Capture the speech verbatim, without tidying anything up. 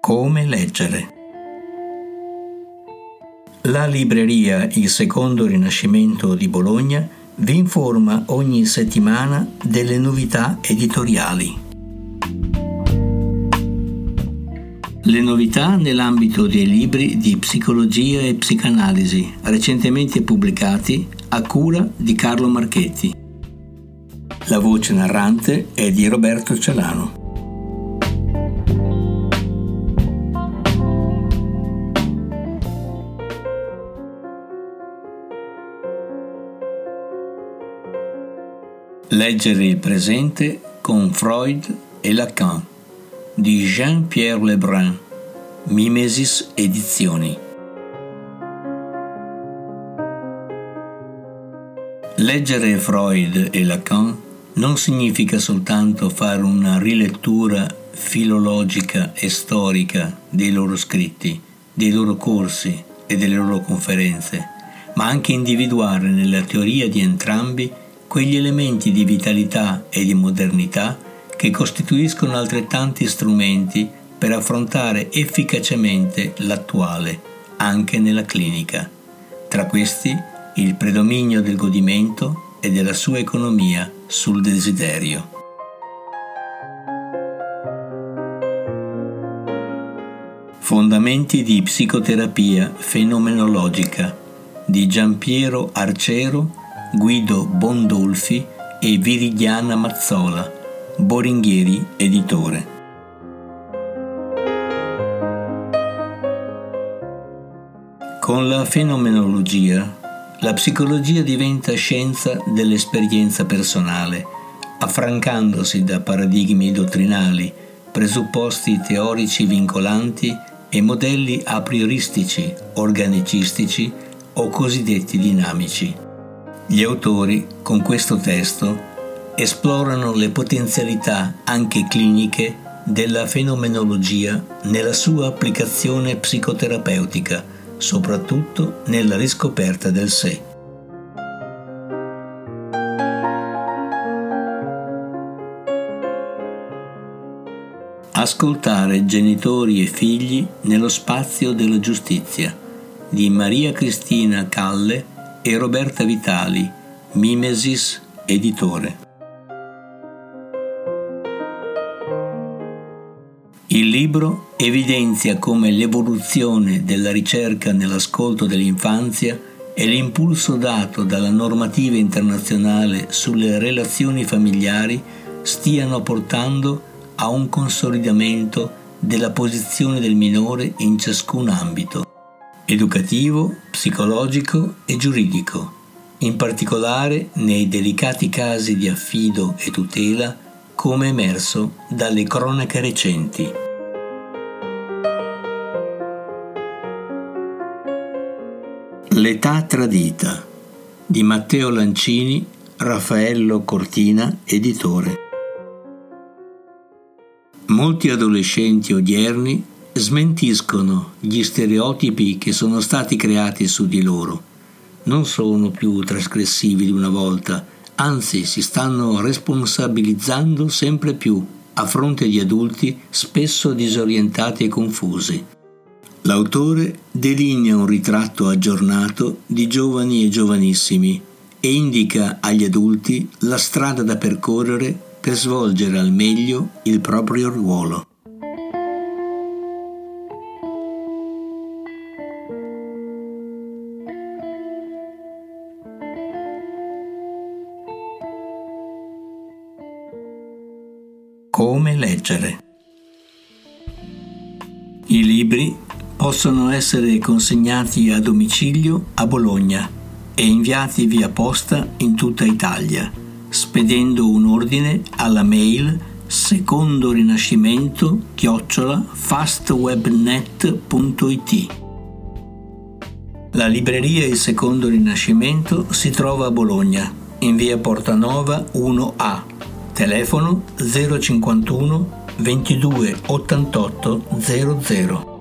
Come leggere? La libreria Il Secondo Rinascimento di Bologna vi informa ogni settimana delle novità editoriali. Le novità nell'ambito dei libri di psicologia e psicanalisi recentemente pubblicati a cura di Carlo Marchetti. La voce narrante è di Roberto Celano. Leggere il presente con Freud e Lacan di Jean-Pierre Lebrun, Mimesis Edizioni. Leggere Freud e Lacan non significa soltanto fare una rilettura filologica e storica dei loro scritti, dei loro corsi e delle loro conferenze, ma anche individuare nella teoria di entrambi quegli elementi di vitalità e di modernità che costituiscono altrettanti strumenti per affrontare efficacemente l'attuale, anche nella clinica. Tra questi, il predominio del godimento e della sua economia sul desiderio. Fondamenti di psicoterapia fenomenologica di Giampiero Arciero, Guido Bondolfi e Viridiana Mazzola, Boringhieri Editore. Con la fenomenologia, la psicologia diventa scienza dell'esperienza personale, affrancandosi da paradigmi dottrinali, presupposti teorici vincolanti e modelli aprioristici, organicistici o cosiddetti dinamici. Gli autori, con questo testo, esplorano le potenzialità anche cliniche della fenomenologia nella sua applicazione psicoterapeutica, soprattutto nella riscoperta del sé. Ascoltare genitori e figli nello spazio della giustizia di Maria Cristina Calle e Roberta Vitali, Mimesis Editore. Il libro evidenzia come l'evoluzione della ricerca nell'ascolto dell'infanzia e l'impulso dato dalla normativa internazionale sulle relazioni familiari stiano portando a un consolidamento della posizione del minore in ciascun ambito educativo, psicologico e giuridico, in particolare nei delicati casi di affido e tutela, come emerso dalle cronache recenti. L'età tradita di Matteo Lancini, Raffaello Cortina, Editore. Molti adolescenti odierni smentiscono gli stereotipi che sono stati creati su di loro. Non sono più trasgressivi di una volta, anzi si stanno responsabilizzando sempre più a fronte di adulti spesso disorientati e confusi. L'autore delinea un ritratto aggiornato di giovani e giovanissimi e indica agli adulti la strada da percorrere per svolgere al meglio il proprio ruolo. Come leggere? I libri possono essere consegnati a domicilio a Bologna e inviati via posta in tutta Italia, spedendo un ordine alla mail secondorinascimento chiocciola fastwebnet punto it. La libreria Il Secondo Rinascimento si trova a Bologna, in via Portanova uno A. Telefono zero cinquantuno ventidue ottantotto zero zero.